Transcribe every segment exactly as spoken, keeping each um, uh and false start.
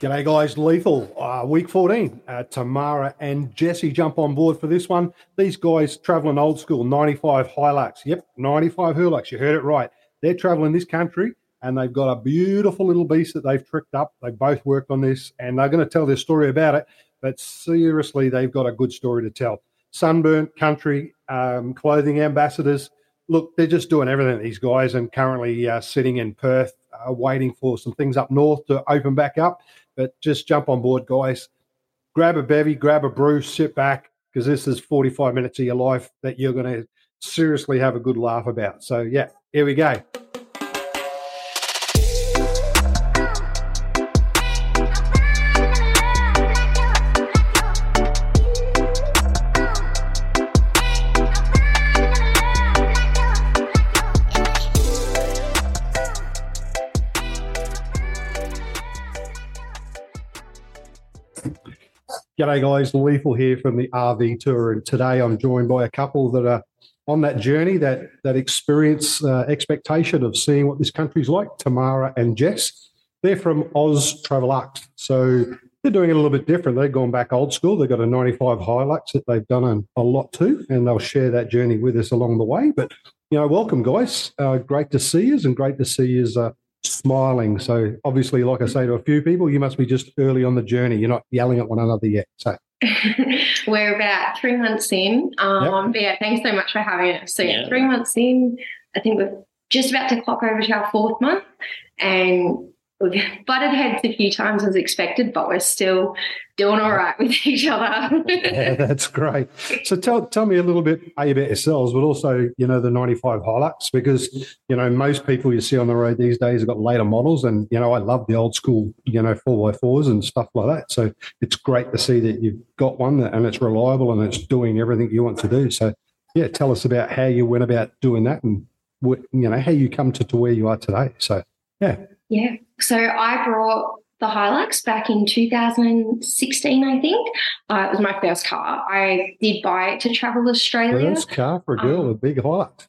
G'day guys, Lethal, uh, week fourteen, uh, Tamara and Jesse jump on board for this one. These guys traveling old school, ninety-five Hilux, yep, ninety-five Hilux, you heard it right. They're traveling this country and they've got a beautiful little beast that they've tricked up. They both worked on this and they're going to tell their story about it, but seriously, they've got a good story to tell. Sunburnt Country, um, clothing ambassadors, look, they're just doing everything, these guys, and currently uh, sitting in Perth, uh, waiting for some things up north to open back up. But just jump on board, guys. Grab a bevy, grab a brew, sit back, because this is forty-five minutes of your life that you're going to seriously have a good laugh about. So, yeah, here we go. G'day guys, Lethal here from the R V Tour, and today I'm joined by a couple that are on that journey, that that experience, uh, expectation of seeing what this country's like, Tamara and Jess. They're from Oz Travel Luxe, so they're doing it a little bit different. They've gone back old school. They've got a ninety-five Hilux that they've done a, a lot to, and they'll share that journey with us along the way. But, you know, welcome guys. Uh, great to see you, and great to see you uh, smiling. So obviously, like I say to a few people, you must be just early on the journey. You're not yelling at one another yet. So we're about three months in. Um, yep. But yeah, thanks so much for having us. So yeah, three months in, I think we're just about to clock over to our fourth month, and we've butted heads a few times as expected, but we're still doing all right with each other. Yeah, that's great. So tell tell me a little bit A, about yourselves, but also, you know, the ninety-five Hilux, because, you know, most people you see on the road these days have got later models, and, you know, I love the old school, you know, four by fours and stuff like that. So it's great to see that you've got one that, and it's reliable and it's doing everything you want to do. So, yeah, tell us about how you went about doing that and, what, you know, how you come to, to where you are today. So, yeah. Yeah. So I brought the Hilux back in two thousand sixteen, I think. Uh, it was my first car. I did buy it to travel Australia. First car for a girl, um, a big Hilux.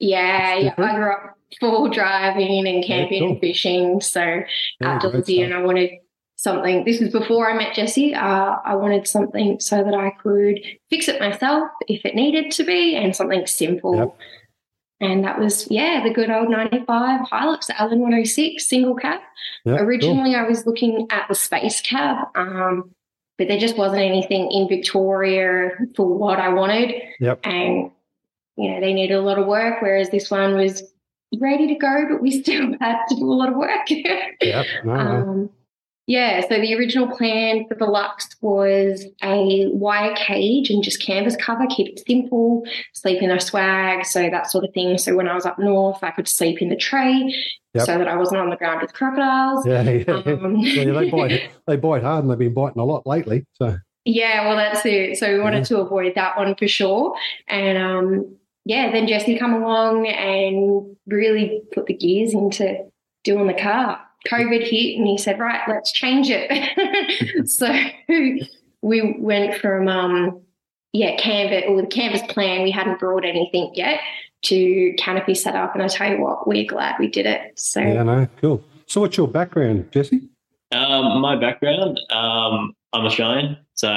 Yeah, yeah. I grew up full driving and camping, yeah, cool, and fishing. So yeah, outdoorsy, and I wanted something. This was before I met Jesse. Uh, I wanted something so that I could fix it myself if it needed to be, and something simple. Yep. And that was, yeah, the good old ninety-five Hilux, the L N one oh six single cab. Yep, originally, cool, I was looking at the space cab, um, but there just wasn't anything in Victoria for what I wanted. Yep. And, you know, they needed a lot of work, whereas this one was ready to go, but we still had to do a lot of work. Yep. No, um, no. Yeah, so the original plan for the Luxe was a wire cage and just canvas cover, keep it simple, sleep in a swag, so that sort of thing. So when I was up north, I could sleep in the tray, yep, so that I wasn't on the ground with crocodiles. Yeah, yeah, um, yeah, they bite, they bite hard, and they've been biting a lot lately. So yeah, well, that's it. So we wanted yeah. to avoid that one for sure. And, um, yeah, then Jesse come along and really put the gears into doing the car. COVID hit and he said, right, let's change it. So we went from, um, yeah, canvas, or the canvas plan, we hadn't brought anything yet, to canopy setup. And I tell you what, we're glad we did it. So yeah, no, cool. So what's your background, Jesse? Um, my background, um, I'm Australian. So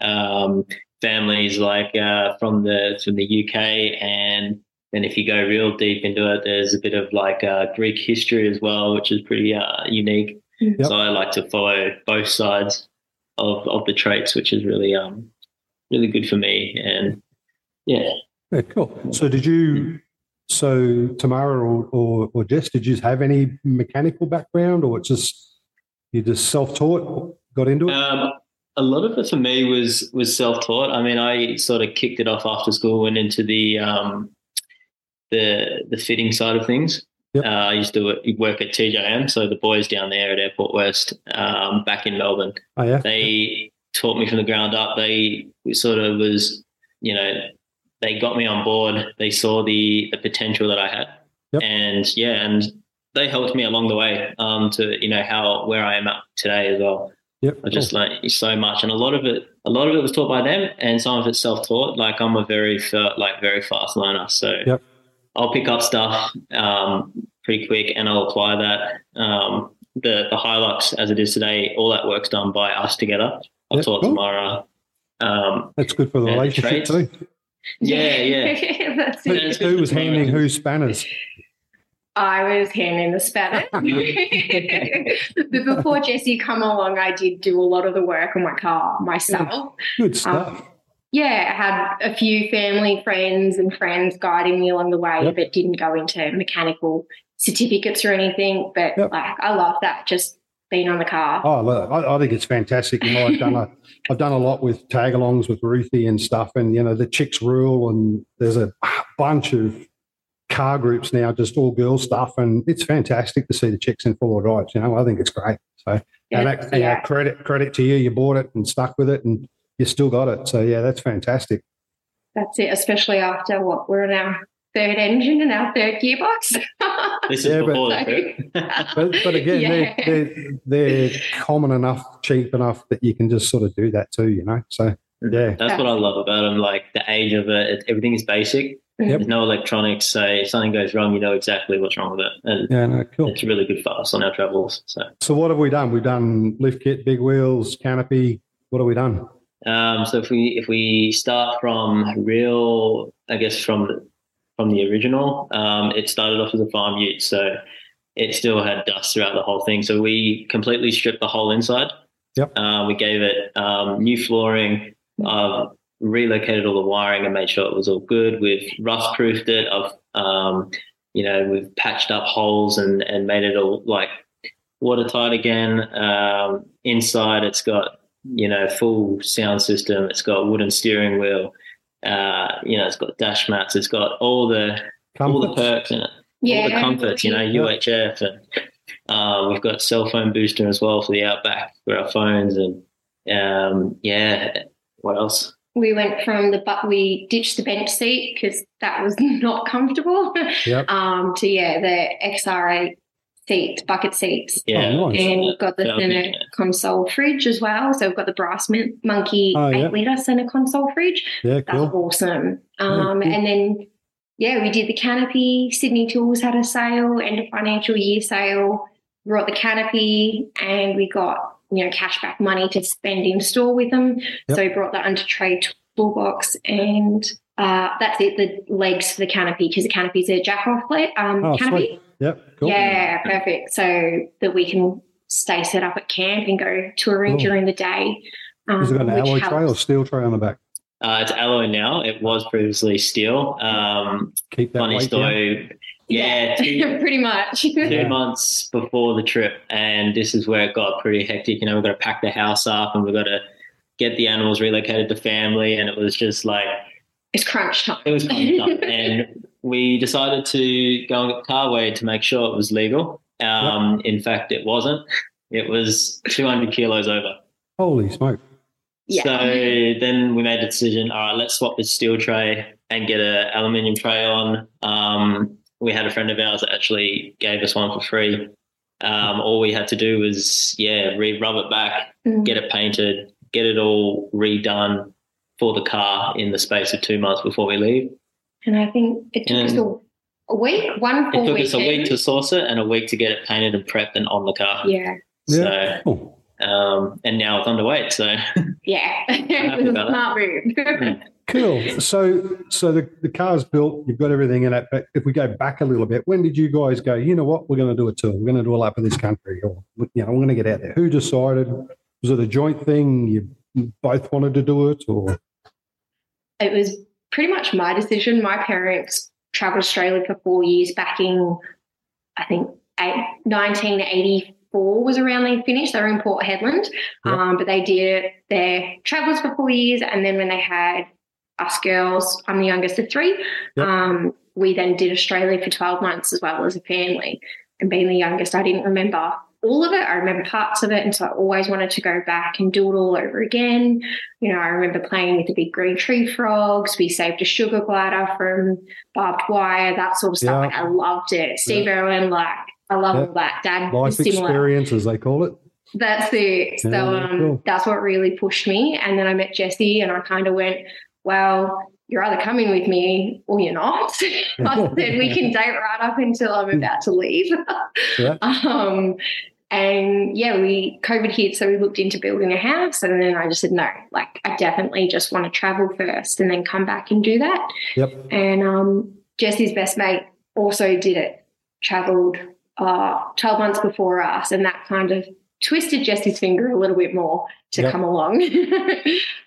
um, family's like uh, from the from the U K, and and if you go real deep into it, there's a bit of like uh, Greek history as well, which is pretty uh, unique. Yep. So I like to follow both sides of, of the traits, which is really um really good for me. And yeah, yeah, cool. So did you, so Tamara or, or or Jess, did you have any mechanical background, or it's just you just self-taught, got into it? Um, a lot of it for me was was self-taught. I mean, I sort of kicked it off after school, went into the um. the the fitting side of things. Yep. Uh, I used to work at T J M, so the boys down there at Airport West, um, back in Melbourne. Oh, yeah. They taught me from the ground up. They sort of was, you know, they got me on board. They saw the, the potential that I had. Yep. And, yeah, and they helped me along the way um, to, you know, how where I am at today as well. Yep. I just cool. learned so much, and a lot of it, a lot of it was taught by them, and some of it's self-taught. Like I'm a very, like very fast learner, so. Yep. I'll pick up stuff um, pretty quick, and I'll apply that um, the, the Hilux as it is today, all that work's done by us together. I yep, taught cool. Tamara. Um, That's good for the relationship too. Yeah, yeah. That's who it. who was handing who spanners? I was handing the spanners. But before Jesse come along, I did do a lot of the work on my car myself. Yeah, good stuff. Um, yeah, I had a few family friends and friends guiding me along the way, yep. but didn't go into mechanical certificates or anything. But yep. like, I love that, just being on the car. Oh, I, I think it's fantastic. You know, I've done a, I've done a lot with tag-alongs with Ruthie and stuff, and you know the chicks rule, and there's a bunch of car groups now, just all girl stuff, and it's fantastic to see the chicks in four-wheel drives. You know, I think it's great. So, yeah, and that, yeah. you know, credit credit to you, you bought it and stuck with it, and you still got it. So yeah, that's fantastic. That's it, especially after what we're now. Third engine and our third gearbox. This is yeah, before but, that. but, but again, yeah. they're, they're, they're common enough, cheap enough that you can just sort of do that too, you know. So, yeah. That's what I love about them, like the age of it. It everything is basic. Yep. There's no electronics. So if something goes wrong, you know exactly what's wrong with it. And yeah, no, cool. It's really good for us on our travels. So So what have we done? We've done lift kit, big wheels, canopy. What have we done? Um, so if we if we start from real, I guess from – from the original, um, it started off as a farm ute, so it still had dust throughout the whole thing. So we completely stripped the whole inside. Yep. Uh, we gave it um, new flooring, uh, relocated all the wiring and made sure it was all good. We've rust-proofed it. I've, um, you know, we've patched up holes and, and made it all, like, watertight again. Um, inside it's got, you know, full sound system. It's got wooden steering wheel. Uh, you know, it's got dash mats. It's got all the comforts. all the perks in it, yeah. all the comforts. You know, U H F, and uh, we've got cell phone booster as well for the Outback for our phones. And um, yeah, what else? We went from the but we ditched the bench seat because that was not comfortable. Yep. um, to yeah, the X R eight seats, bucket seats. Yeah, oh, nice. And we've got the yeah, center yeah. console fridge as well. So we've got the Brass Monkey oh, eight yeah. litre center console fridge. Yeah, that's cool. awesome. Um, yeah, cool. And then, yeah, we did the canopy. Sydney Tools had a sale, end of financial year sale. We brought the canopy and we got, you know, cashback money to spend in store with them. Yep. So we brought that under trade toolbox and uh, that's it, the legs for the canopy because the canopy is a jack off plate, um, oh, canopy. Sweet. Yep, cool. Yeah, perfect. So that we can stay set up at camp and go touring cool. during the day. Um, Is it an alloy tray or steel tray on the back? Uh, it's alloy now. It was previously steel. Um, Keep that funny story. Down. Yeah, two, pretty much. two yeah. months before the trip, and this is where it got pretty hectic. You know, we've got to pack the house up and we've got to get the animals relocated to family, and it was just like it's crunch time. It was crunch time, and we decided to go and get the carway to make sure it was legal. Um, yep. In fact, it wasn't. It was two hundred kilos over. Holy smoke. Yeah. So then we made a decision, all right, let's swap this steel tray and get an aluminium tray on. Um, we had a friend of ours that actually gave us one for free. Um, all we had to do was, yeah, re-rub it back, mm. get it painted, get it all redone for the car in the space of two months before we leave. And I think it took and us a, a week, one full week. It took weekend. us a week to source it and a week to get it painted and prepped and on the car. Yeah. yeah. So, cool. um, and now it's underweight. So, yeah, it was a smart move. mm. Cool. So, so the, the car's built, you've got everything in it. But if we go back a little bit, when did you guys go, you know what, we're going to do a tour, we're going to do a lap of this country, or, you know, we're going to get out there? Who decided? Was it a joint thing? You both wanted to do it, or? It was pretty much my decision. My parents travelled Australia for four years back in, I think, eight, nineteen eighty-four was around they finished. They were in Port Hedland, yep. um, but they did their travels for four years. And then when they had us girls, I'm the youngest of three, yep. um, we then did Australia for twelve months as well as a family. And being the youngest, I didn't remember all of it. I remember parts of it, and so I always wanted to go back and do it all over again. You know, I remember playing with the big green tree frogs. We saved a sugar glider from barbed wire, that sort of stuff. Yeah. Like, I loved it. Steve yeah. Irwin, like, I love yeah. all that. Dad Life was similar. Experience, as they call it. That's it. So yeah, um, cool. that's what really pushed me. And then I met Jesse, and I kind of went, well, you're either coming with me or you're not. I said, we can date right up until I'm about to leave. yeah. Um And yeah, we COVID hit, so we looked into building a house, and then I just said no, like I definitely just want to travel first and then come back and do that. Yep. And um, Jesse's best mate also did it, travelled uh, twelve months before us, and that kind of twisted Jesse's finger a little bit more to yep. come along.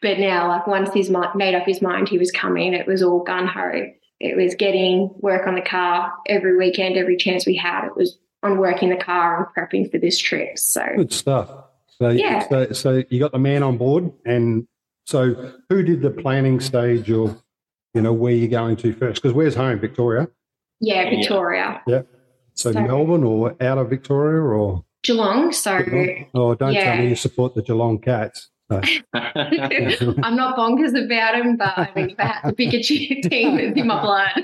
But now, like once he's made up his mind he was coming, it was all gung-ho. It was getting work on the car every weekend, every chance we had. It was on working the car and prepping for this trip. So good stuff. So yeah. So, so you got the man on board, and so who did the planning stage, or you know where you're going to first? Because where's home, Victoria? Yeah, Victoria. Yeah. So, so Melbourne or out of Victoria or Geelong. So Geelong? Oh, don't yeah. tell me you support the Geelong Cats. So. I'm not bonkers about them, but I mean, if I had to pick a team, it's in my blood.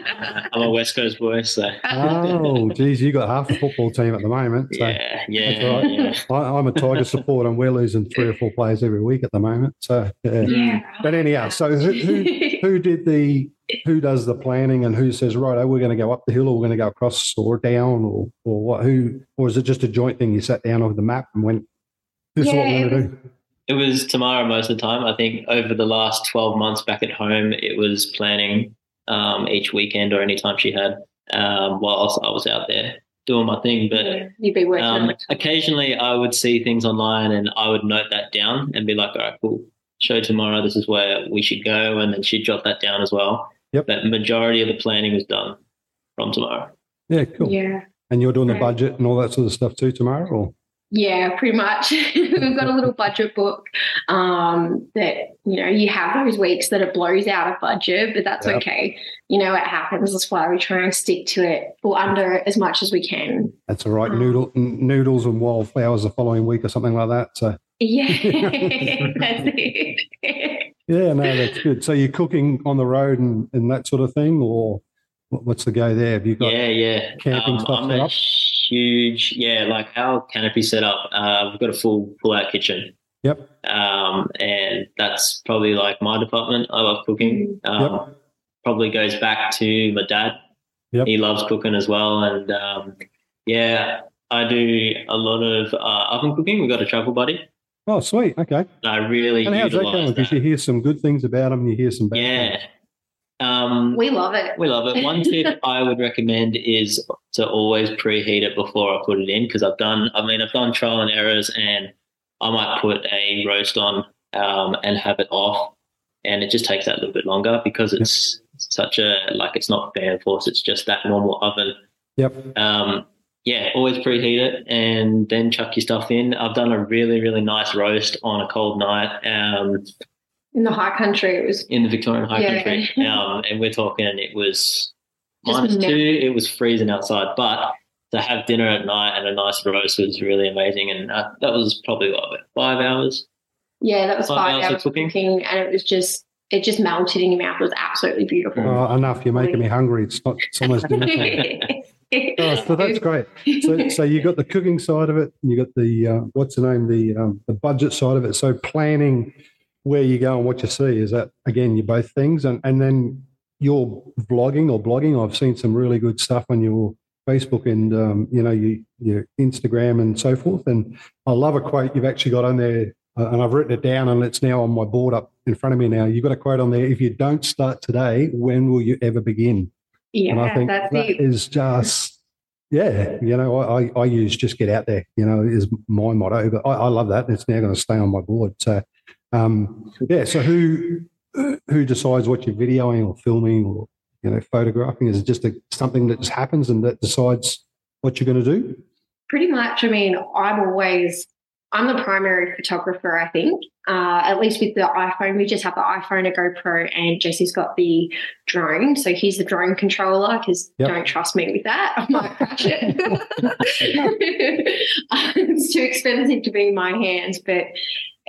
I'm a West Coast boy, so. Oh, geez, you got half a football team at the moment. So yeah, yeah, right. yeah. I, I'm a Tiger supporter, and we're losing three or four players every week at the moment. So, yeah. yeah. But anyhow, so who, who, who did the, who does the planning, and who says, right, oh, we're going to go up the hill, or we're going to go across, or down, or or what? Who, or is it just a joint thing? You sat down over the map and went, this yeah, is what we're going to do. It was Tamara most of the time. I think over the last twelve months back at home, it was planning um, each weekend or any time she had um, whilst I was out there doing my thing. But yeah, you'd be working um, occasionally I would see things online and I would note that down and be like, all right, cool, show Tamara this is where we should go, and then she'd jot that down as well. Yep. But majority of the planning was done from Tamara. Yeah, cool. Yeah. And you're doing the budget and all that sort of stuff too, Tamara, or? Yeah, pretty much. We've got a little budget book um, that, you know, you have those weeks that it blows out of budget, but that's yep. okay. You know, it happens. That's why we try and stick to it or under it as much as we can. That's all right. Um, Noodle, noodles and wildflowers the following week or something like that. So yeah, that's it. Yeah, no, that's good. So you're cooking on the road and, and that sort of thing, or what's the go there? Have you got yeah, yeah. camping um, stuff set up? Huge, yeah, like our canopy set up, uh, we've got a full pull-out kitchen. Yep. Um, and that's probably like my department. I love cooking. Um, yep. Probably goes back to my dad. Yep. He loves cooking as well. And, um, yeah, I do a lot of uh, oven cooking. We've got a Travel Buddy. Oh, sweet. Okay. I really and how's that going? Because you hear some good things about them, you hear some bad yeah. things. Um, we love it. We love it. One tip I would recommend is to always preheat it before I put it in, because I've done, I mean, I've done trial and errors, and I might put a roast on um, and have it off, and it just takes that little bit longer because it's yep. such a, like it's not fan force, it's just that normal oven. Yep. Um, yeah, always preheat it and then chuck your stuff in. I've done a really, really nice roast on a cold night. Um In the high country, it was... In the Victorian high yeah. country. Um, and we're talking it was minus two. It was freezing outside. But to have dinner at night and a nice roast was really amazing. And uh, that was probably, what, about five hours? Yeah, that was five, five hours, hours of cooking. cooking. And it was just... It just melted in your mouth. It was absolutely beautiful. Oh, enough. You're making me hungry. It's not so much dinner. Oh, so that's great. So, so you got the cooking side of it. You got the, uh, what's the name, the, um, the budget side of it. So planning... where you go and what you see, is that, again, you're both things. And, and then you're vlogging or blogging. I've seen some really good stuff on your Facebook and, um, you know, you, your Instagram and so forth. And I love a quote you've actually got on there, uh, and I've written it down and it's now on my board up in front of me now. You've got a quote on there, if you don't start today, when will you ever begin? Yeah, and I think that's that it. Is just, yeah, you know, I, I use just get out there, you know, is my motto. But I, I love that. It's now going to stay on my board. So, Um, yeah, so who who decides what you're videoing or filming or, you know, photographing? Is it just a, something that just happens and that decides what you're going to do? Pretty much. I mean, I'm always – I'm the primary photographer, I think, uh, at least with the iPhone. We just have the iPhone, a GoPro, and Jesse's got the drone. So he's the drone controller because yep. don't trust me with that. I might crash it. It's too expensive to be in my hands, but –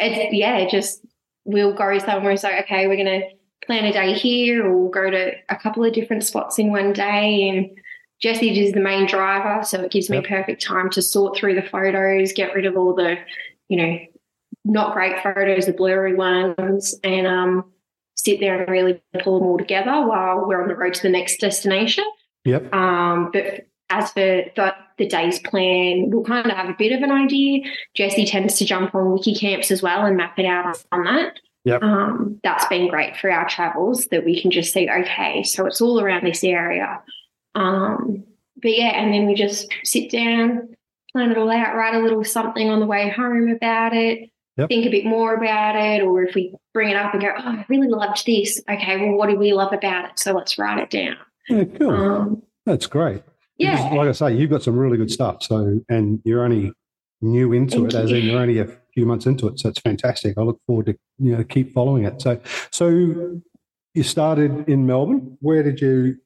It's, yeah, just we'll go somewhere. It's like, okay, we're going to plan a day here, or we'll go to a couple of different spots in one day. And Jesse is the main driver, so it gives me yep. perfect time to sort through the photos, get rid of all the, you know, not great photos, the blurry ones, and um, sit there and really pull them all together while we're on the road to the next destination. Yep. Um, but As for the, the day's plan, we'll kind of have a bit of an idea. Jesse tends to jump on WikiCamps as well and map it out on that. Yep. Um, that's been great for our travels that we can just see, okay, so it's all around this area. Um, but, yeah, and then we just sit down, plan it all out, write a little something on the way home about it, yep. think a bit more about it, or if we bring it up and go, oh, I really loved this. Okay, well, what do we love about it? So let's write it down. Yeah, cool. Um, that's great. Yeah. Because, like I say, you've got some really good stuff. So, and you're only new into Thank it, you. as in you're only a few months into it. So it's fantastic. I look forward to you know keep following it. So, so you started in Melbourne. Where did you?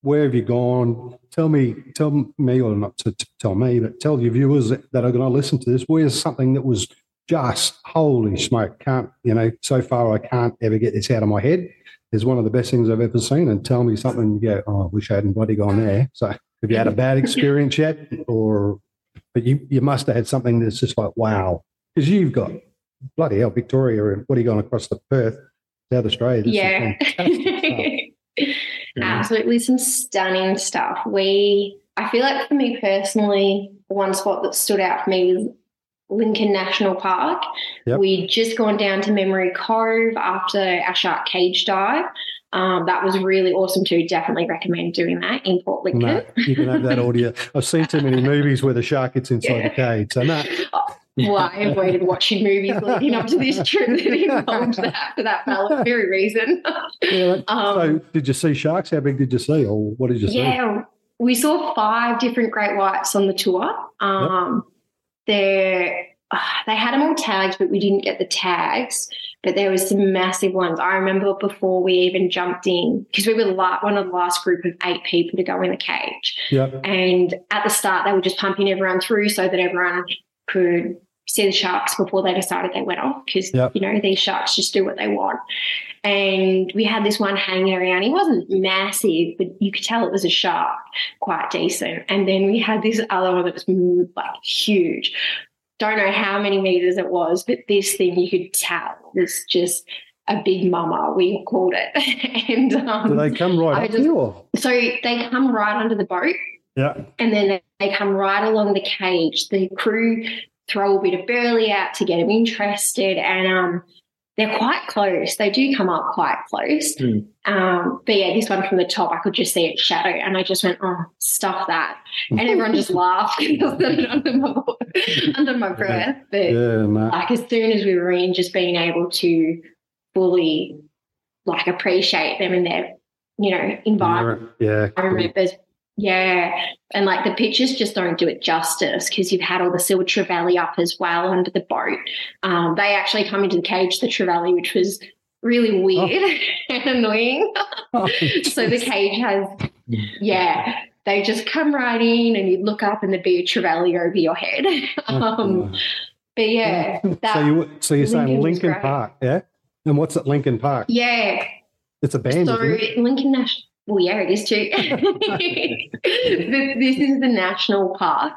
Where have you gone? Tell me, tell me, or not to, to tell me, but tell your viewers that are going to listen to this. Where's something that was just holy smoke? Can't you know? So far, I can't ever get this out of my head. It's one of the best things I've ever seen. And tell me something. You go, oh, I wish I hadn't bloody gone there. So. Have you had a bad experience yet? Or, but you, you must have had something that's just like, wow. Because you've got, bloody hell, Victoria, and what are you going across to Perth, South Australia? Yeah. yeah. Absolutely some stunning stuff. We, I feel like for me personally, one spot that stood out for me was Lincoln National Park. Yep. We'd just gone down to Memory Cove after our shark cage dive. Um, that was really awesome too. Definitely recommend doing that in Port Lincoln. No, you can have that audio. I've seen too many movies where the shark gets inside yeah. the cage. So no. oh, well, I avoided watching movies leading up to this trip that involved that for that very reason. Yeah, um, so did you see sharks? How big did you see, or what did you see? Yeah, we saw five different great whites on the tour. Um, yep. They're They had them all tagged, but we didn't get the tags. But there was some massive ones. I remember before we even jumped in, because we were la- one of the last group of eight people to go in the cage. Yep. And at the start, they were just pumping everyone through so that everyone could see the sharks before they decided they went off because, yep. you know, these sharks just do what they want. And we had this one hanging around. He wasn't massive, but you could tell it was a shark, quite decent. And then we had this other one that was like huge. Don't know how many metres it was, but this thing you could tell was just a big mama, we called it. and um, Do they come right just, up you or? So they come right under the boat. Yeah. And then they, they come right along the cage. The crew throw a bit of burley out to get them interested, and um, they're quite close. They do come up quite close. Mm. Um, but, yeah, this one from the top, I could just see its shadow, and I just went, oh, stuff that. And everyone just laughed because I was under my, under my breath. But, yeah, like, as soon as we were in, just being able to fully, like, appreciate them in their, you know, environment. Yeah. I remember, yeah. And, like, the pictures just don't do it justice because you've had all the silver trevally up as well under the boat. Um, they actually come into the cage, the trevally, which was – really weird oh. and annoying. Oh, so the cage has, yeah, they just come right in and you look up and there'd be a trevally over your head. Um, oh. But, yeah. That so, you, so you're Lincoln saying Lincoln Park, yeah? And what's at Lincoln Park? Yeah. It's a band, so isn't it? Lincoln National, well, yeah, it is too. This is the national park.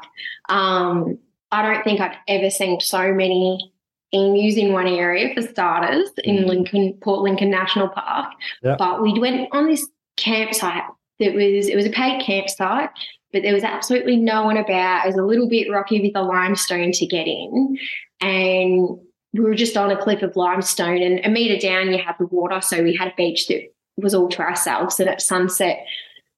Um, I don't think I've ever seen so many emus in one area for starters in Lincoln, Port Lincoln National Park. Yep. But we went on this campsite that was, it was a paid campsite, but there was absolutely no one about. It was a little bit rocky with the limestone to get in. And we were just on a cliff of limestone, and a metre down you had the water. So we had a beach that was all to ourselves. And at sunset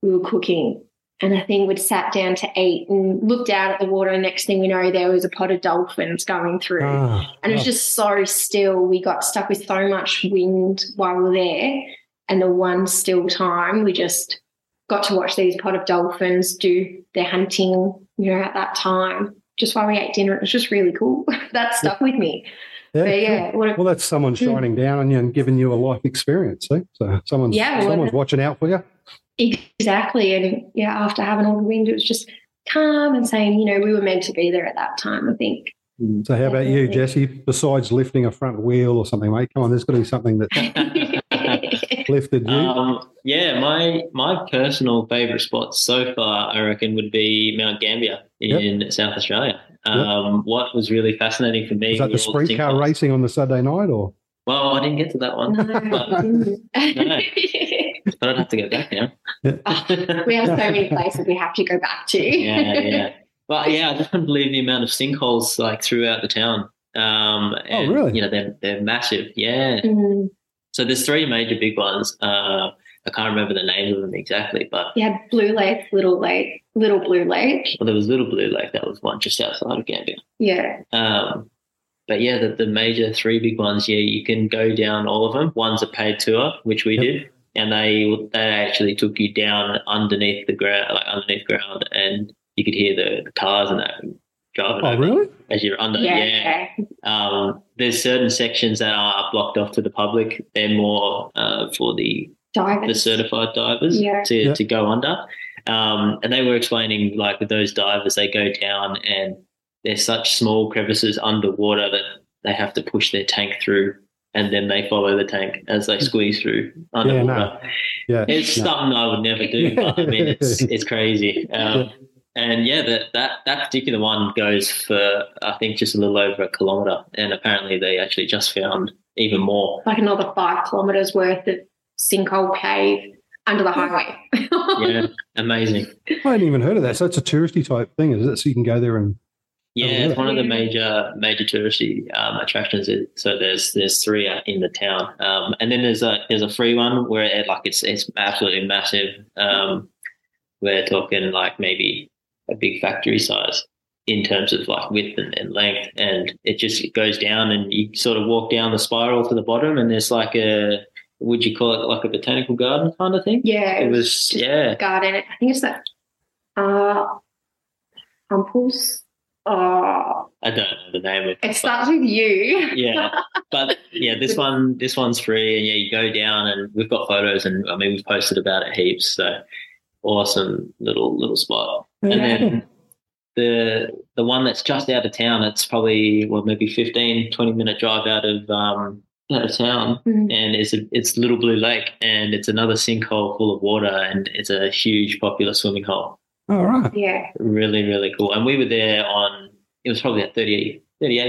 we were cooking. And I think we'd sat down to eat and looked out at the water, and next thing we know there was a pod of dolphins going through. Oh, and it was just so still. We got stuck with so much wind while we were there, and the one still time we just got to watch these pod of dolphins do their hunting, you know, at that time, just while we ate dinner. It was just really cool. That stuck yeah. with me. Yeah, but yeah, cool. a, well, that's someone shining mm. down on you and giving you a life experience. Eh? So someone's, yeah, someone's watching out for you. Exactly. And, yeah, after having all the wind, it was just calm and saying, you know, we were meant to be there at that time, I think. So how about you, Jesse? Besides lifting a front wheel or something, mate, come on, there's got to be something that lifted you. Um, yeah, my my personal favourite spot so far, I reckon, would be Mount Gambier in yep. South Australia. Um, yep. What was really fascinating for me was that the sprint car racing on the Saturday night, or? Well, I didn't get to that one. No, but, no. but I'd have to go back now. Oh, we have so many places we have to go back to. yeah, yeah. Well, yeah, I just couldn't believe the amount of sinkholes like throughout the town. Um, and, oh, really? You know, they're they're massive. Yeah. Mm-hmm. So there's three major big ones. Uh, I can't remember the names of them exactly, but yeah, Blue Lake, Little Lake, Little Blue Lake. Well, there was Little Blue Lake. That was one just outside of Gambier. Yeah. Um, but yeah, the, the major three big ones. Yeah, you can go down all of them. One's a paid tour, which we yep. did, and they they actually took you down underneath the ground, like underneath ground, and you could hear the, the cars and that driving. Oh, really? As you're under, yeah. yeah. Okay. Um, there's certain sections that are blocked off to the public. They're more uh, for the Divers. The certified divers yeah. to yeah. to go under, um, and they were explaining like with those divers, they go down and there's such small crevices underwater that they have to push their tank through, and then they follow the tank as they squeeze through underwater. Yeah, no. yeah, it's no. something I would never do. But, I mean, it's it's crazy. Um, yeah. And yeah, that, that that particular one goes for I think just a little over a kilometre, and apparently they actually just found even more, like another five kilometres worth of sinkhole cave under the highway. Yeah, amazing. I hadn't even heard of that. So it's a touristy type thing, is it? So you can go there and yeah, it's one of the major major touristy um, attractions. So there's there's three in the town, um, and then there's a there's a free one where it, like it's it's absolutely massive. Um, we're talking like maybe a big factory size in terms of like width and, and length, and it just it goes down and you sort of walk down the spiral to the bottom, and there's like a would you call it like a botanical garden kind of thing? Yeah. It was, yeah. Garden. I think it's that uh, Ampol's. Uh, I don't know the name of it. It starts with you. Yeah. But, yeah, this one, this one's free. And, yeah, you go down and we've got photos and, I mean, we've posted about it heaps. So awesome little little spot. Yeah. And then the the one that's just out of town, it's probably, well, maybe fifteen, twenty-minute drive out of um out of town, mm-hmm. and it's a, it's Little Blue Lake, and it's another sinkhole full of water, and it's a huge popular swimming hole. All right. Yeah. Really, really cool. And we were there on, it was probably a thirty-eight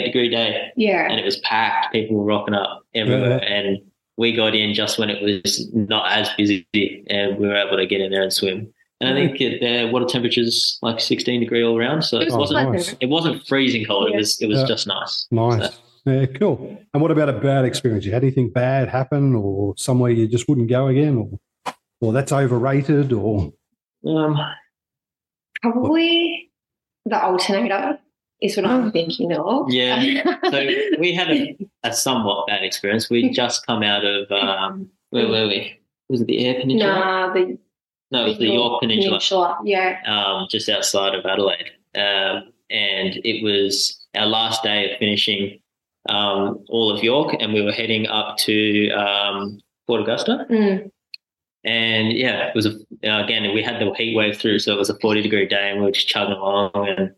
degree day. Yeah. And it was packed. People were rocking up everywhere. Yeah. And we got in just when it was not as busy, and we were able to get in there and swim. And I think it, their water temperature's like sixteen degree all around, so it, it wasn't oh, nice. It wasn't freezing cold. Yeah. It was it was yeah. just nice. Nice. So, yeah, cool. And what about a bad experience? You had anything bad happen, or somewhere you just wouldn't go again, or or that's overrated, or um, probably what? The alternator is what I'm thinking of. Yeah. So we had a, a somewhat bad experience. We just come out of um, where were we? Was it the Eyre Peninsula? Nah, the no, it was the York Peninsula. Peninsula. Yeah. Um, just outside of Adelaide, um, and it was our last day of finishing. Um, all of York, and we were heading up to um, Port Augusta, mm. and yeah, it was a, again we had the heat wave through, so it was a forty degree day, and we were just chugging along, and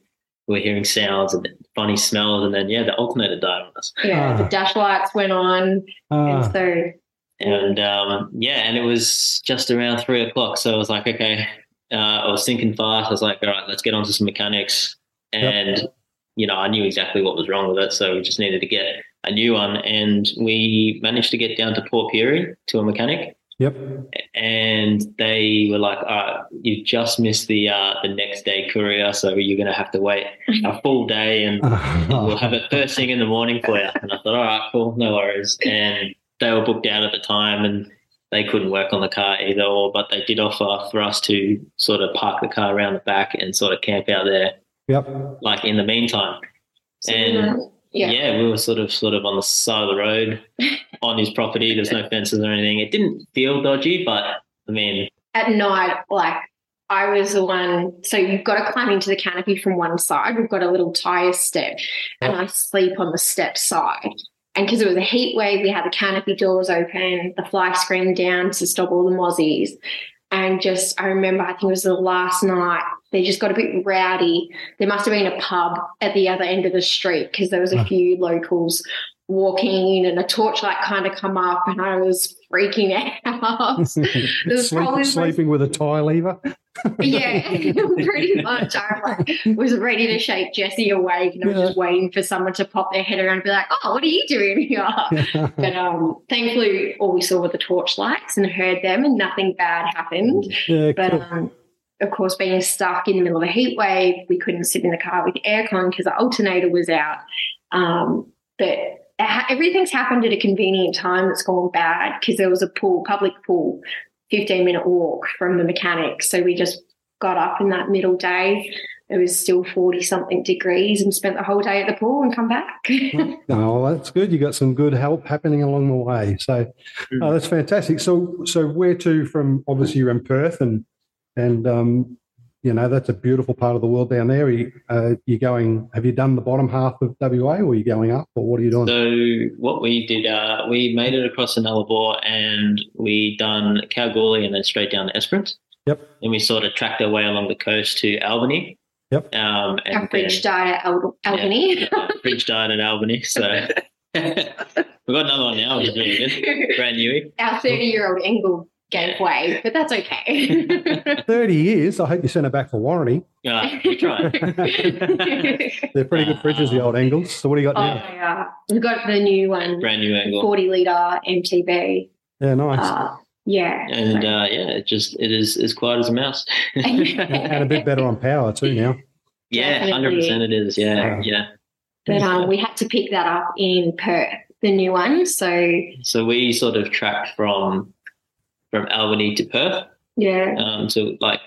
we were hearing sounds and funny smells, and then yeah, the alternator died on us. Yeah, ah. the dash lights went on, ah. and so and um, yeah, and it was just around three o'clock, so I was like, okay, uh, I was thinking fast. I was like, all right, let's get on to some mechanics, and. Yep. You know, I knew exactly what was wrong with it, so we just needed to get a new one. And we managed to get down to Port Pirie to a mechanic. Yep. And they were like, all right, you've just missed the uh, the next day courier, so you're going to have to wait a full day and we'll have it first thing in the morning for you. And I thought, all right, cool, no worries. And they were booked out at the time and they couldn't work on the car either, or but they did offer for us to sort of park the car around the back and sort of camp out there. Yep. Like in the meantime, so, and uh, yeah. yeah, we were sort of sort of on the side of the road, on his property. There's no fences or anything. It didn't feel dodgy, but I mean, at night, like I was the one. So you've got to climb into the canopy from one side. We've got a little tyre step, and oh. I sleep on the step side. And because it was a heat wave, we had the canopy doors open, the fly screen down to stop all the mozzies. And just, I remember, I think it was the last night, they just got a bit rowdy. There must have been a pub at the other end of the street because there was a few locals walking and a torchlight kind of come up and I was freaking out. Sleep, sleeping was, with a tie lever. Yeah, pretty much. I like, was ready to shake Jesse awake and I was yeah. just waiting for someone to pop their head around and be like, oh, what are you doing here? Yeah. But um, thankfully all we saw were the torchlights and heard them and nothing bad happened. Yeah, but cool. um, of course, being stuck in the middle of a heat wave, we couldn't sit in the car with aircon because the alternator was out. Um, but everything's happened at a convenient time that's gone bad because there was a pool, public pool, fifteen-minute walk from the mechanic. So we just got up in that middle day. It was still forty-something degrees and spent the whole day at the pool and come back. Oh, that's good. You got some good help happening along the way. So oh, that's fantastic. So so where to from, obviously, you're in Perth and, and um, you know, that's a beautiful part of the world down there. Are you, uh, you're going, have you done the bottom half of W A or are you going up or what are you doing? So what we did, uh, we made it across the Nullarbor and we done Kalgoorlie and then straight down to Esperance. Yep. And we sort of tracked our way along the coast to Albany. Yep. Um, and our fridge died at Al- Albany. Yeah, yeah, fridge died at Albany, so... We've got another one now, which is really good. Brand new. Our thirty-year-old Engel gave way, but that's okay. Thirty years. I hope you sent it back for warranty. Yeah, we tried. They're pretty good fridges, the old Engels. So what do you got oh, now? Yeah. We've got the new one. Brand new Engel. Forty litre M T B. Yeah, nice. Uh, yeah. And so. uh, yeah, it just it is as quiet as a mouse. And a bit better on power too now. Yeah, hundred percent it is, yeah. So, yeah. But um, we had to pick that up in Perth, the new one. So So we sort of tracked from From Albany to Perth, yeah. Um, so like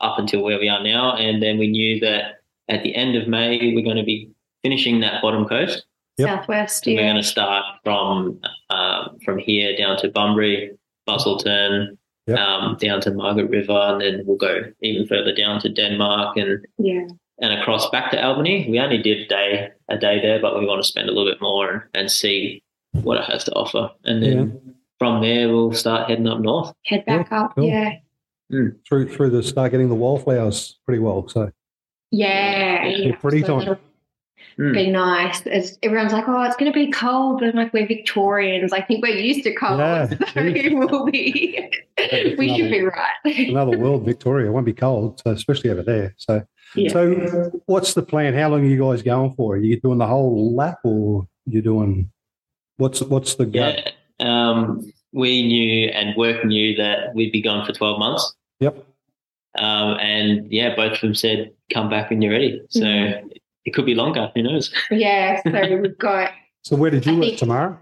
up until where we are now, and then we knew that at the end of May we're going to be finishing that bottom coast, yep. Southwest. Yeah. We're going to start from uh, from here down to Bunbury, Busselton, yep. um, down to Margaret River, and then we'll go even further down to Denmark and yeah. and across back to Albany. We only did a day a day there, but we want to spend a little bit more and, and see what it has to offer, and then. Yeah. From there, we'll start heading up north. Head back yeah, up, cool. yeah. Mm. Through through the start getting the wildflowers pretty well, so yeah, yeah, yeah pretty so time. Mm. Be nice. It's, everyone's like, oh, it's going to be cold, but I'm like, we're Victorians. I think we're used to cold. Yeah, so it will be. We another, should be right. Another world, Victoria. It won't be cold, so especially over there. So, yeah. so what's the plan? How long are you guys going for? Are you doing the whole lap, or you're doing what's what's the go? Yeah. Um, we knew and work knew that we'd be gone for twelve months. Yep. Um, and, yeah, both of them said come back when you're ready. So mm-hmm. it could be longer. Who knows? Yeah, so we've got – So where did you I work, Tamara?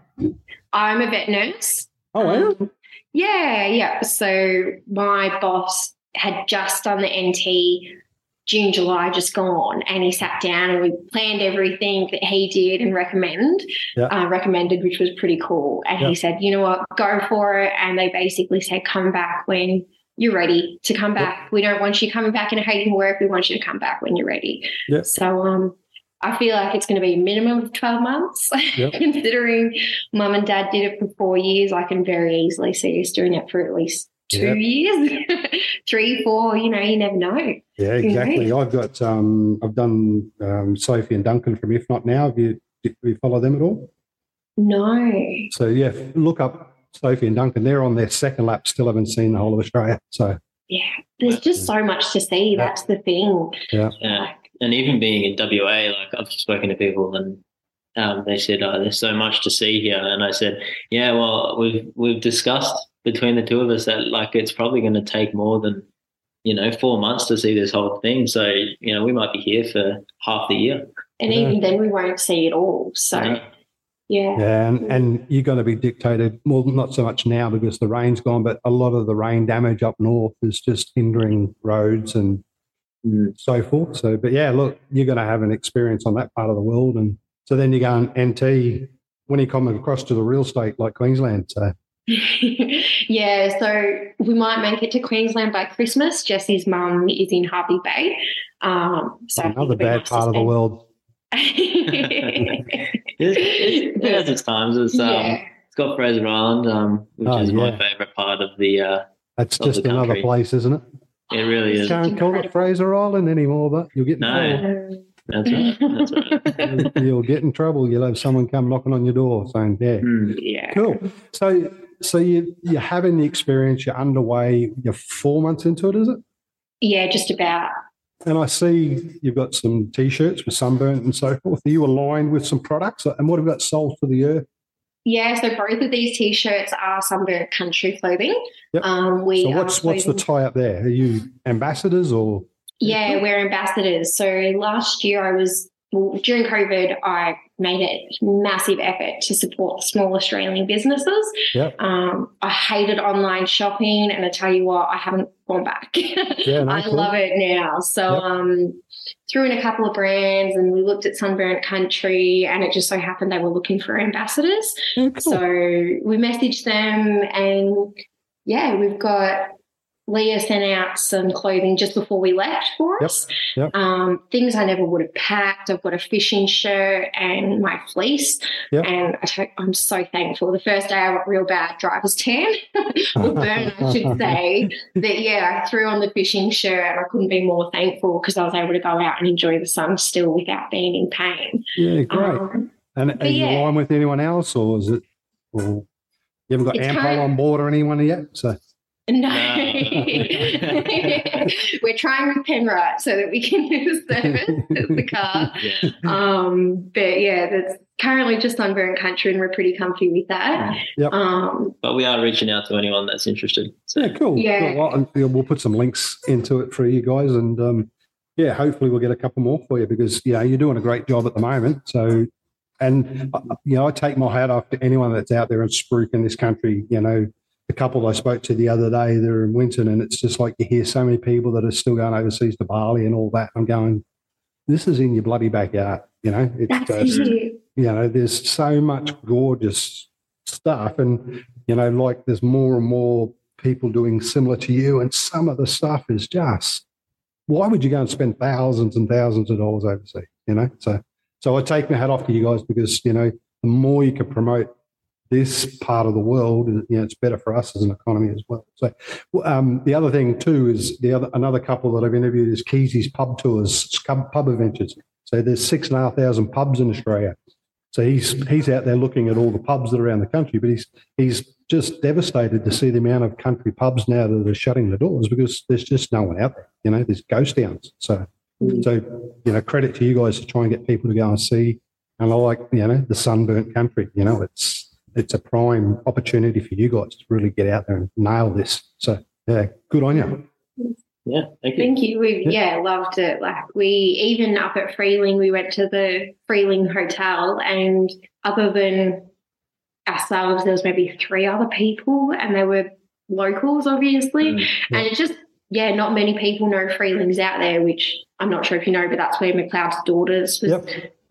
I'm a vet nurse. Oh, wow. Um, yeah, yeah. So my boss had just done the N T June, July just gone, and he sat down and we planned everything that he did and recommend, yeah. uh, recommended, which was pretty cool. And yeah. he said, you know what, go for it. And they basically said, come back when you're ready to come back. Yeah. We don't want you coming back and hating work. We want you to come back when you're ready. Yeah. So um, I feel like it's going to be a minimum of twelve months. Yeah. Considering mum and dad did it for four years, I can very easily see us doing it for at least two yep. years, three, four, you know, you never know. Yeah, exactly. You know? I've got, um, I've done um, Sophie and Duncan from If Not Now. Have you, did you follow them at all? No. So, yeah, look up Sophie and Duncan. They're on their second lap, still haven't seen the whole of Australia. So, yeah, there's just so much to see. Yeah. That's the thing. Yeah. yeah. And even being in W A, like I've spoken to people and um, they said, oh, there's so much to see here. And I said, yeah, well, we've we've discussed between the two of us that like it's probably going to take more than, you know, four months to see this whole thing. So, you know, we might be here for half the year. And yeah. even then we won't see it all. So, yeah. Yeah, yeah and, and you're going to be dictated, well, not so much now because the rain's gone, but a lot of the rain damage up north is just hindering roads and mm. so forth. So, but, yeah, look, you're going to have an experience on that part of the world. And so then you're going N T when you come across to the real estate like Queensland, so. Yeah, so we might make it to Queensland by Christmas. Jesse's mum is in Harvey Bay. Um, so another bad nice part of the world. It has its times. It's, um, yeah. it's got Fraser Island, um, which oh, is yeah. my favourite part of the uh That's just the another place, isn't it? It really is. You can't call it Fraser Island anymore, but you'll get no. That's right. That's right. You'll get in trouble. You'll have someone come knocking on your door saying, yeah. Mm, yeah. Cool. So so you, you're having the experience, you're underway, you're four months into it, is it? Yeah, just about. And I see you've got some T-shirts with Sunburnt and so forth. Are you aligned with some products? And what have you got sold for the year? Yeah, so both of these T-shirts are Sunburnt Country clothing. Yep. Um, we so what's, what's the tie-up there? Are you ambassadors or? Yeah, we're ambassadors. So last year I was, well, during COVID, I made a massive effort to support small Australian businesses. Yep. Um, I hated online shopping, and I tell you what, I haven't gone back. Yeah, no, I cool. love it now. So yep. um, threw in a couple of brands, and we looked at Sunburnt Country, and it just so happened they were looking for ambassadors. Yeah, cool. So we messaged them, and, yeah, we've got – Leah sent out some clothing just before we left for us. Yep, yep. Um, things I never would have packed. I've got a fishing shirt and my fleece. Yep. And I t- I'm so thankful. The first day I got real bad driver's tan, or burn, I should say, that, yeah, I threw on the fishing shirt, and I couldn't be more thankful because I was able to go out and enjoy the sun still without being in pain. Yeah, great. Um, and are you yeah. aligned with anyone else, or is it, or you haven't got Ampol kind of, on board or anyone yet? So. No, we're trying with Penrite so that we can do the service as the car. Yeah. Um, but, yeah, that's currently just Sunburnt Country, and we're pretty comfy with that. Yep. Um, but we are reaching out to anyone that's interested. So. Yeah, cool. Yeah. Cool. Well, we'll put some links into it for you guys, and, um, yeah, hopefully we'll get a couple more for you because, you know, you're doing a great job at the moment. So, and, you know, I take my hat off to anyone that's out there and spruik in this country, you know. The couple I spoke to the other day, they're in Winton, and it's just like you hear so many people that are still going overseas to Bali and all that. I'm going, this is in your bloody backyard, you know. It's just, you know, there's so much gorgeous stuff, and, you know, like there's more and more people doing similar to you, and some of the stuff is just, why would you go and spend thousands and thousands of dollars overseas, you know? So, so I take my hat off to you guys because, you know, the more you can promote this part of the world, you know, it's better for us as an economy as well. So um, the other thing too is the other another couple that I've interviewed is Keezy's Pub Tours, Pub Adventures. So there's six and a half thousand pubs in Australia. So he's he's out there looking at all the pubs that are around the country, but he's he's just devastated to see the amount of country pubs now that are shutting the doors because there's just no one out there. You know, there's ghost towns. So so you know, credit to you guys to try and get people to go and see. And I like, you know, the Sunburnt Country. You know, it's It's a prime opportunity for you guys to really get out there and nail this. So, yeah, good on you. Yeah, thank you. Thank you. We, yeah. yeah, loved it. Like we, even up at Freeling, we went to the Freeling Hotel, and other than ourselves, there was maybe three other people, and they were locals, obviously. Mm, yeah. And it's just, yeah, not many people know Freeling's out there, which I'm not sure if you know, but that's where McLeod's Daughters was yep.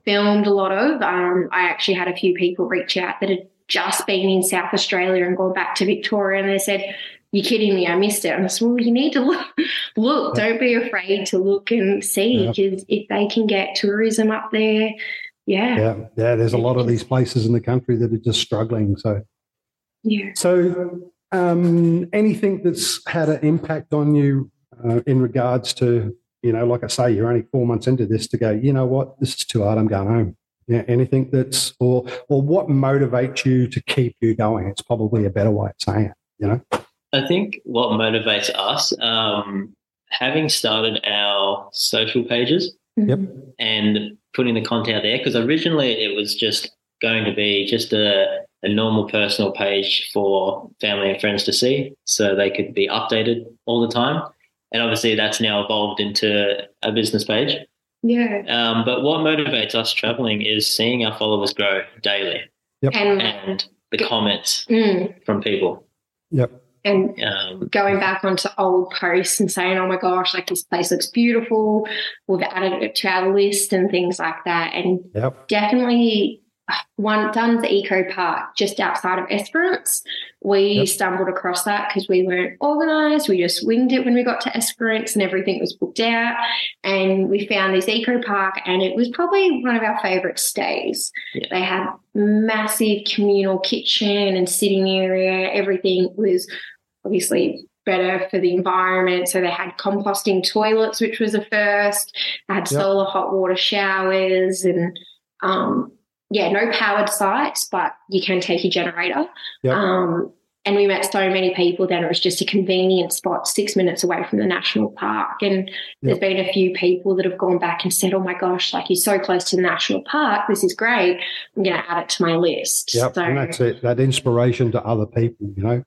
filmed a lot of. Um, I actually had a few people reach out that had just been in South Australia and gone back to Victoria, and they said, you're kidding me, I missed it. And I said, well, you need to look. Look, don't be afraid to look and see, because yeah. if they can get tourism up there, yeah. yeah. Yeah, there's a lot of these places in the country that are just struggling. So, yeah. So um, anything that's had an impact on you uh, in regards to, you know, like I say, you're only four months into this to go, you know what, this is too hard, I'm going home. Yeah, anything that's or or what motivates you to keep you going? It's probably a better way of saying it, you know? I think what motivates us, um, having started our social pages yep. and putting the content out there, because originally it was just going to be just a, a normal personal page for family and friends to see so they could be updated all the time. And obviously that's now evolved into a business page. Yeah. Um, but what motivates us traveling is seeing our followers grow daily yep. and, and the g- comments mm. from people. Yep. And um, going back onto old posts and saying, oh, my gosh, like this place looks beautiful. We've added it to our list and things like that. And yep. definitely one done the Eco Park just outside of Esperance. We yep. stumbled across that because we weren't organised. We just winged it when we got to Esperance, and everything was booked out. And we found this Eco Park, and it was probably one of our favourite stays. Yeah. They had massive communal kitchen and sitting area. Everything was obviously better for the environment. So they had composting toilets, which was a first. They had yep. solar hot water showers and, um, yeah, no powered sites, but you can take your generator. Yep. Um, and we met so many people then. It was just a convenient spot six minutes away from the national park. And there's yep. been a few people that have gone back and said, oh, my gosh, like you're so close to the national park. This is great. I'm going to add it to my list. Yep. So, and that's it, that inspiration to other people, you know.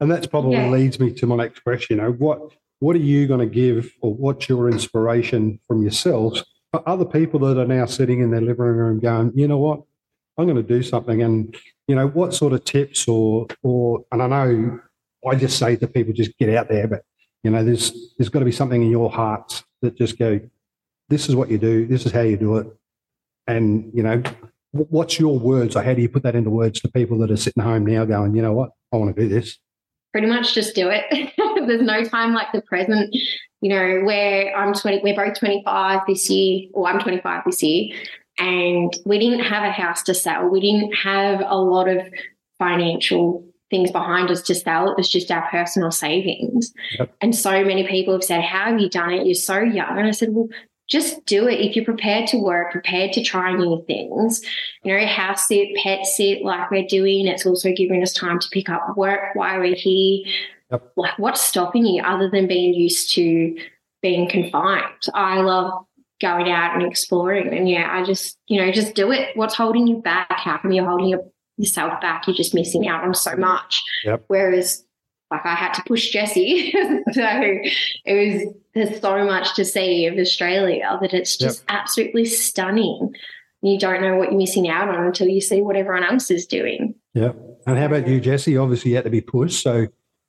And that's probably yeah. leads me to my next question. You know, what what are you going to give, or what's your inspiration from yourselves for other people that are now sitting in their living room going, you know what, I'm going to do something? And, you know, what sort of tips or or and I know I just say to people, just get out there, but, you know, there's there's got to be something in your hearts that just go, this is what you do, this is how you do it. And, you know, what's your words, or how do you put that into words to people that are sitting home now going, you know what, I want to do this? Pretty much just do it. There's no time like the present. You know, where I'm twenty, we're both twenty-five this year, or I'm twenty-five this year, and we didn't have a house to sell. We didn't have a lot of financial things behind us to sell. It was just our personal savings. Yep. And so many people have said, how have you done it? You're so young. And I said, well, just do it. If you're prepared to work, prepared to try new things, you know, house sit, pet sit, like we're doing. It's also giving us time to pick up work while we're here. Yep. Like, what's stopping you other than being used to being confined? I love going out and exploring. And, yeah, I just, you know, just do it. What's holding you back? How come you're holding yourself back? You're just missing out on so much. Yep. Whereas, like, I had to push Jesse. So it was, there's so much to see of Australia that it's just yep. absolutely stunning. You don't know what you're missing out on until you see what everyone else is doing. Yeah. And how about you, Jesse? Obviously you had to be pushed. So,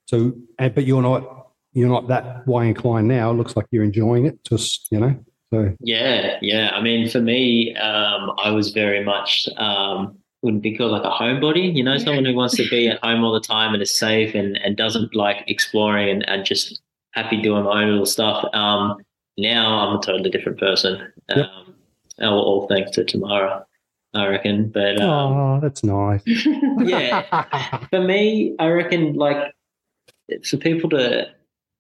so, but you're not, you're not that way inclined now. It looks like you're enjoying it. Just, you know, so. Yeah. Yeah. I mean, for me, um, I was very much, um, wouldn't be called like a homebody, you know, yeah. someone who wants to be at home all the time and is safe and, and doesn't like exploring and, and just happy doing my own little stuff. Um, now I'm a totally different person, yep. um, all thanks to Tamara, I reckon. But um, oh, that's nice. Yeah. For me, I reckon, like, for people to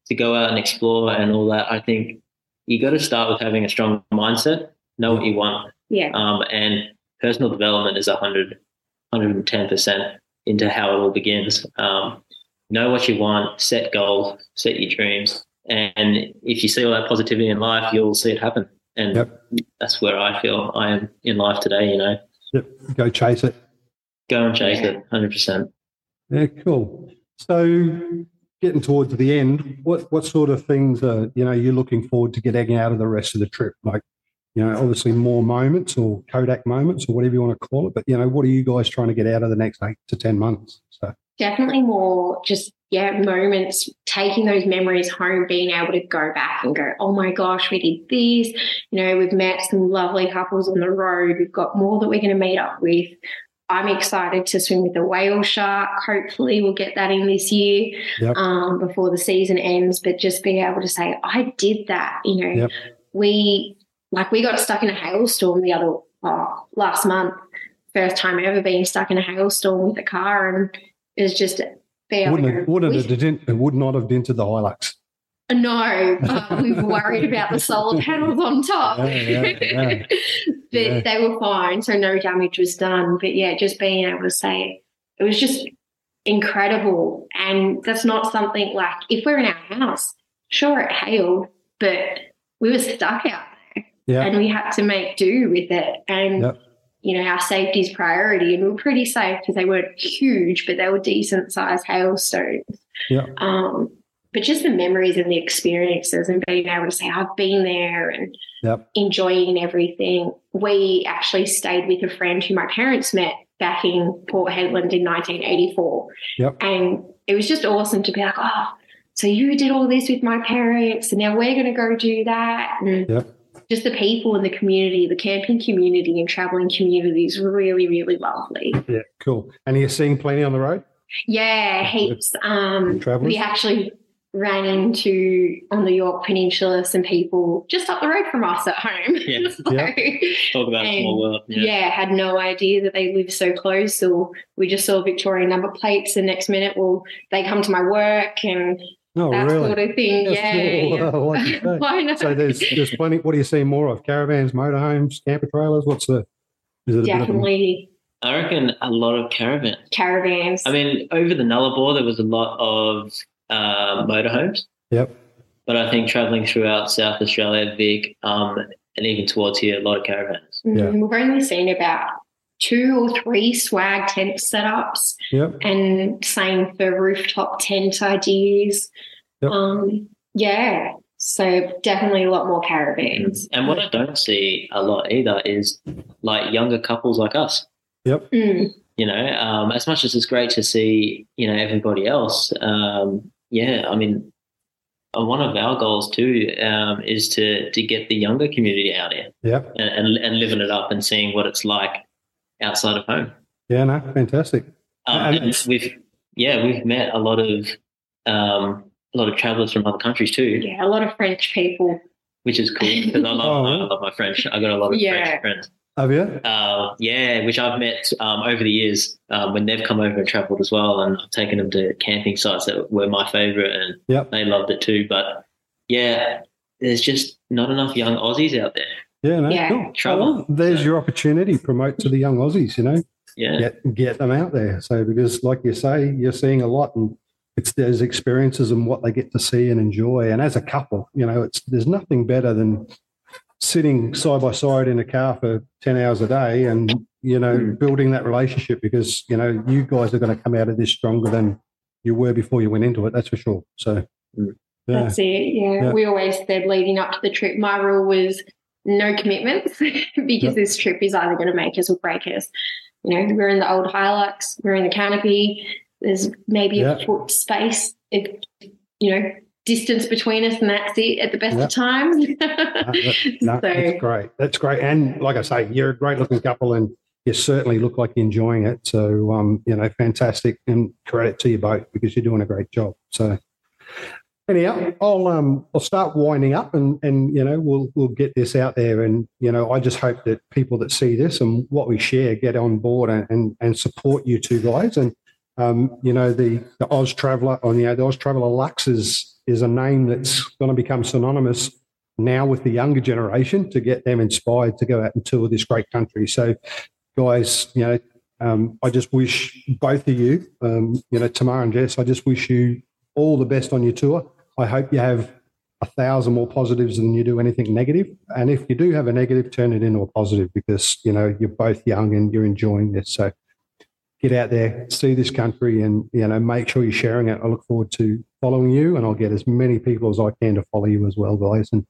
to go out and explore and all that, I think you got to start with having a strong mindset, know what you want. Yeah. Um, and personal development is one hundred, one hundred ten percent into how it all begins. Um, know what you want, set goals, set your dreams. And if you see all that positivity in life, you'll see it happen. And yep. that's where I feel I am in life today, you know. Yep. Go chase it. Go and chase yeah. it, one hundred percent. Yeah, cool. So getting towards the end, what, what sort of things are, you know, you're looking forward to getting out of the rest of the trip? Like, you know, obviously more moments or Kodak moments or whatever you want to call it. But, you know, what are you guys trying to get out of the next eight to ten months? So definitely more just, yeah, moments, taking those memories home, being able to go back and go, oh, my gosh, we did this. You know, we've met some lovely couples on the road. We've got more that we're going to meet up with. I'm excited to swim with the whale shark. Hopefully we'll get that in this year yep. um, before the season ends. But just being able to say, I did that, you know. Yep. We... Like we got stuck in a hailstorm the other oh, last month, first time ever being stuck in a hailstorm with a car, and it was just fair. Wouldn't it, wouldn't it, didn't, it would not have dented the Hilux. No, um, we were worried about the solar panels on top, yeah, yeah, yeah. but yeah. they were fine, so no damage was done. But yeah, just being able to say it, it was just incredible, and that's not something like if we're in our house. Sure, it hailed, but we were stuck out. Yeah. And we had to make do with it. And, yep. you know, our safety is priority. And we were pretty safe because they weren't huge, but they were decent-sized hailstones. Yep. Um, but just the memories and the experiences and being able to say, I've been there and yep. enjoying everything. We actually stayed with a friend who my parents met back in Port Hedland in nineteen eighty-four. Yep. And it was just awesome to be like, oh, so you did all this with my parents and now we're going to go do that. And yep. just the people in the community, the camping community and travelling community is really, really lovely. Yeah, cool. And are you seeing plenty on the road? Yeah, heaps. Um, we actually ran into, on the York Peninsula, some people just up the road from us at home. Yeah. So, yeah. Talk about a small world. Yeah. yeah, had no idea that they live so close. So we just saw Victorian number plates and next minute, well, they come to my work and No, that really? sort of thing. That's yeah. Cool. yeah. I, like I know. So there's there's plenty. What do you see more of? Caravans, motorhomes, camper trailers? What's the? Is it definitely? A I reckon a lot of caravans. Caravans. I mean, over the Nullarbor, there was a lot of uh, motorhomes. Yep. But I think travelling throughout South Australia, Vic, um, and even towards here, a lot of caravans. Yeah. We've only seen about two or three swag tent setups, yep. and same for rooftop tent ideas. Yep. Um, yeah, so definitely a lot more caravans. And what I don't see a lot either is like younger couples like us. Yep. Mm. You know, um, as much as it's great to see, you know, everybody else, um, yeah, I mean, one of our goals too um, is to to get the younger community out here, yep. and, and and living it up and seeing what it's like outside of home. Yeah, no, fantastic. Um, and and we've yeah we've met a lot of um, a lot of travellers from other countries too. Yeah, a lot of French people, which is cool because I love oh, I love my French. I got a lot of yeah. French friends. Have you? Uh, yeah, which I've met um, over the years um, when they've come over and travelled as well, and I've taken them to camping sites that were my favourite, and yep. they loved it too. But, yeah, there's just not enough young Aussies out there. Yeah, no, yeah. Cool. Trouble. There's so. your opportunity. Promote to the young Aussies, you know. Yeah. Get, get them out there. So because, like you say, you're seeing a lot, and it's there's experiences and what they get to see and enjoy. And as a couple, you know, it's there's nothing better than – sitting side by side in a car for ten hours a day and, you know, mm. building that relationship because, you know, you guys are going to come out of this stronger than you were before you went into it, that's for sure. So yeah. That's it, yeah. yeah. We always said leading up to the trip, my rule was no commitments because yep. this trip is either going to make us or break us. You know, we're in the old Hilux, we're in the canopy, there's maybe yep. a foot space, it, you know, distance between us, and that's it at the best yep. of times. no, that, no, so. That's great. That's great. And like I say, you're a great-looking couple and you certainly look like you're enjoying it. So, um, you know, fantastic, and credit to you both because you're doing a great job. So anyhow, I'll um, I'll start winding up and, and you know, we'll we'll get this out there. And, you know, I just hope that people that see this and what we share get on board and, and, and support you two guys. And, um, you know, the, the Oz Traveller, or, you know, the Oz Traveller Luxe is, is a name that's going to become synonymous now with the younger generation to get them inspired to go out and tour this great country. So, guys, you know, um, I just wish both of you, um, you know, Tamara and Jess, I just wish you all the best on your tour. I hope you have a thousand more positives than you do anything negative. And if you do have a negative, turn it into a positive because, you know, you're both young and you're enjoying this. So get out there, see this country and, you know, make sure you're sharing it. I look forward to following you and I'll get as many people as I can to follow you as well, guys. And,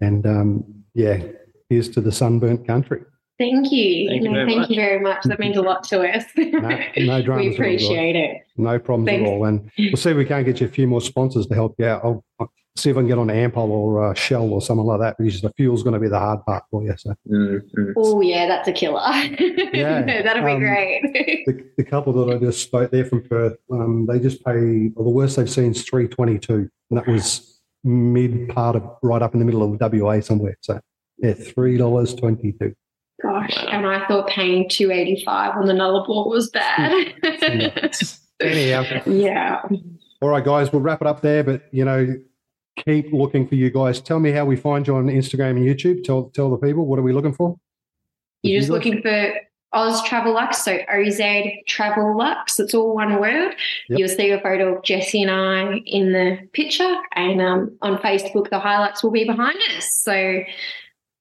and um, yeah, here's to the Sunburnt Country. Thank you. Thank you, no, very, thank much. you very much. That means a lot to us. No, no dramas. We appreciate it. No problems Thanks. at all. And we'll see if we can't get you a few more sponsors to help you out. I'll, I'll see if I can get on Ampol or uh, Shell or something like that, because the fuel's going to be the hard part for you. So. Mm-hmm. Oh, yeah, that's a killer. Yeah. No, that'll be um, great. the, the couple that I just spoke there from Perth, um, they just pay, well, the worst they've seen is three twenty-two, and that was mid part of, right up in the middle of W A somewhere. So, yeah, three dollars twenty-two. Gosh, wow. And I thought paying two eighty five on the Nullarbor was bad. Anyhow. Yeah. All right, guys, we'll wrap it up there, but, you know, keep looking for you guys. Tell me how we find you on Instagram and YouTube. Tell tell the people, what are we looking for? You're just you looking for Oz Travel Luxe, so O Z Travel Luxe. It's all one word. Yep. You'll see a photo of Jesse and I in the picture, and um, on Facebook the highlights will be behind us. So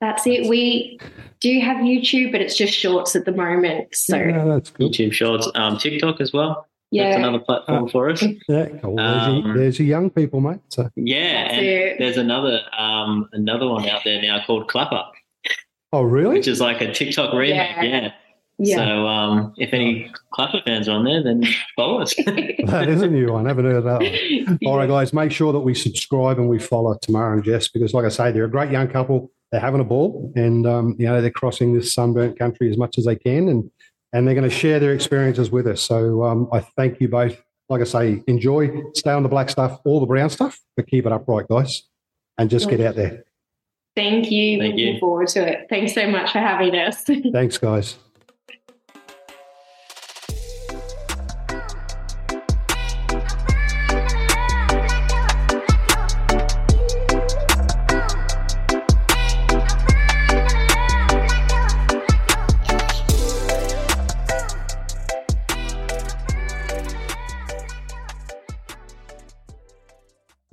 that's it. We do have YouTube, but it's just shorts at the moment. So yeah, that's good. YouTube shorts, um, TikTok as well. Yeah. That's another platform uh, for us. Yeah, cool. Um, there's, a, there's a young people, mate. So. Yeah, that's and it. There's another um, another one out there now called Clapper. Oh, really? Which is like a TikTok remake. Yeah. yeah. yeah. So um, if any Clapper fans are on there, then follow us. That is a new one. I haven't heard that one. All right, guys, make sure that we subscribe and we follow Tamara and Jess because, like I say, they're a great young couple. They're having a ball and, um, you know, they're crossing this sunburnt country as much as they can and, and they're going to share their experiences with us. So um, I thank you both. Like I say, enjoy, stay on the black stuff, all the brown stuff, but keep it upright, guys, and just get out there. Thank you. Thank Looking you. forward to it. Thanks so much for having us. Thanks, guys.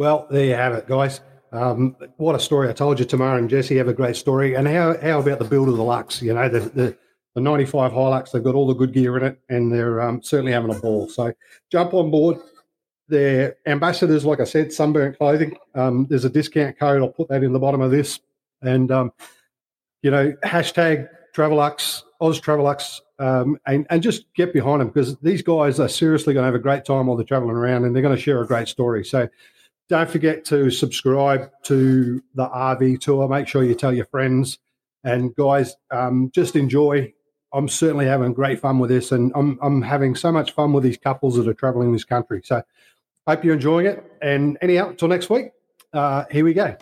Well, there you have it, guys. Um, what a story. I told you Tamara and Jesse have a great story. And how, how about the build of the Lux? You know, the, the, the ninety-five Hilux, they've got all the good gear in it, and they're um, certainly having a ball. So jump on board. They're ambassadors, like I said, Sunburnt Clothing. Um, there's a discount code. I'll put that in the bottom of this. And, um, you know, hashtag Travelux, Oz Travelux, um, and, and just get behind them, because these guys are seriously going to have a great time while they're traveling around, and they're going to share a great story. So don't forget to subscribe to the R V Tour. Make sure you tell your friends. And, guys, um, just enjoy. I'm certainly having great fun with this, and I'm, I'm having so much fun with these couples that are traveling this country. So hope you're enjoying it. And anyhow, until next week, uh, here we go.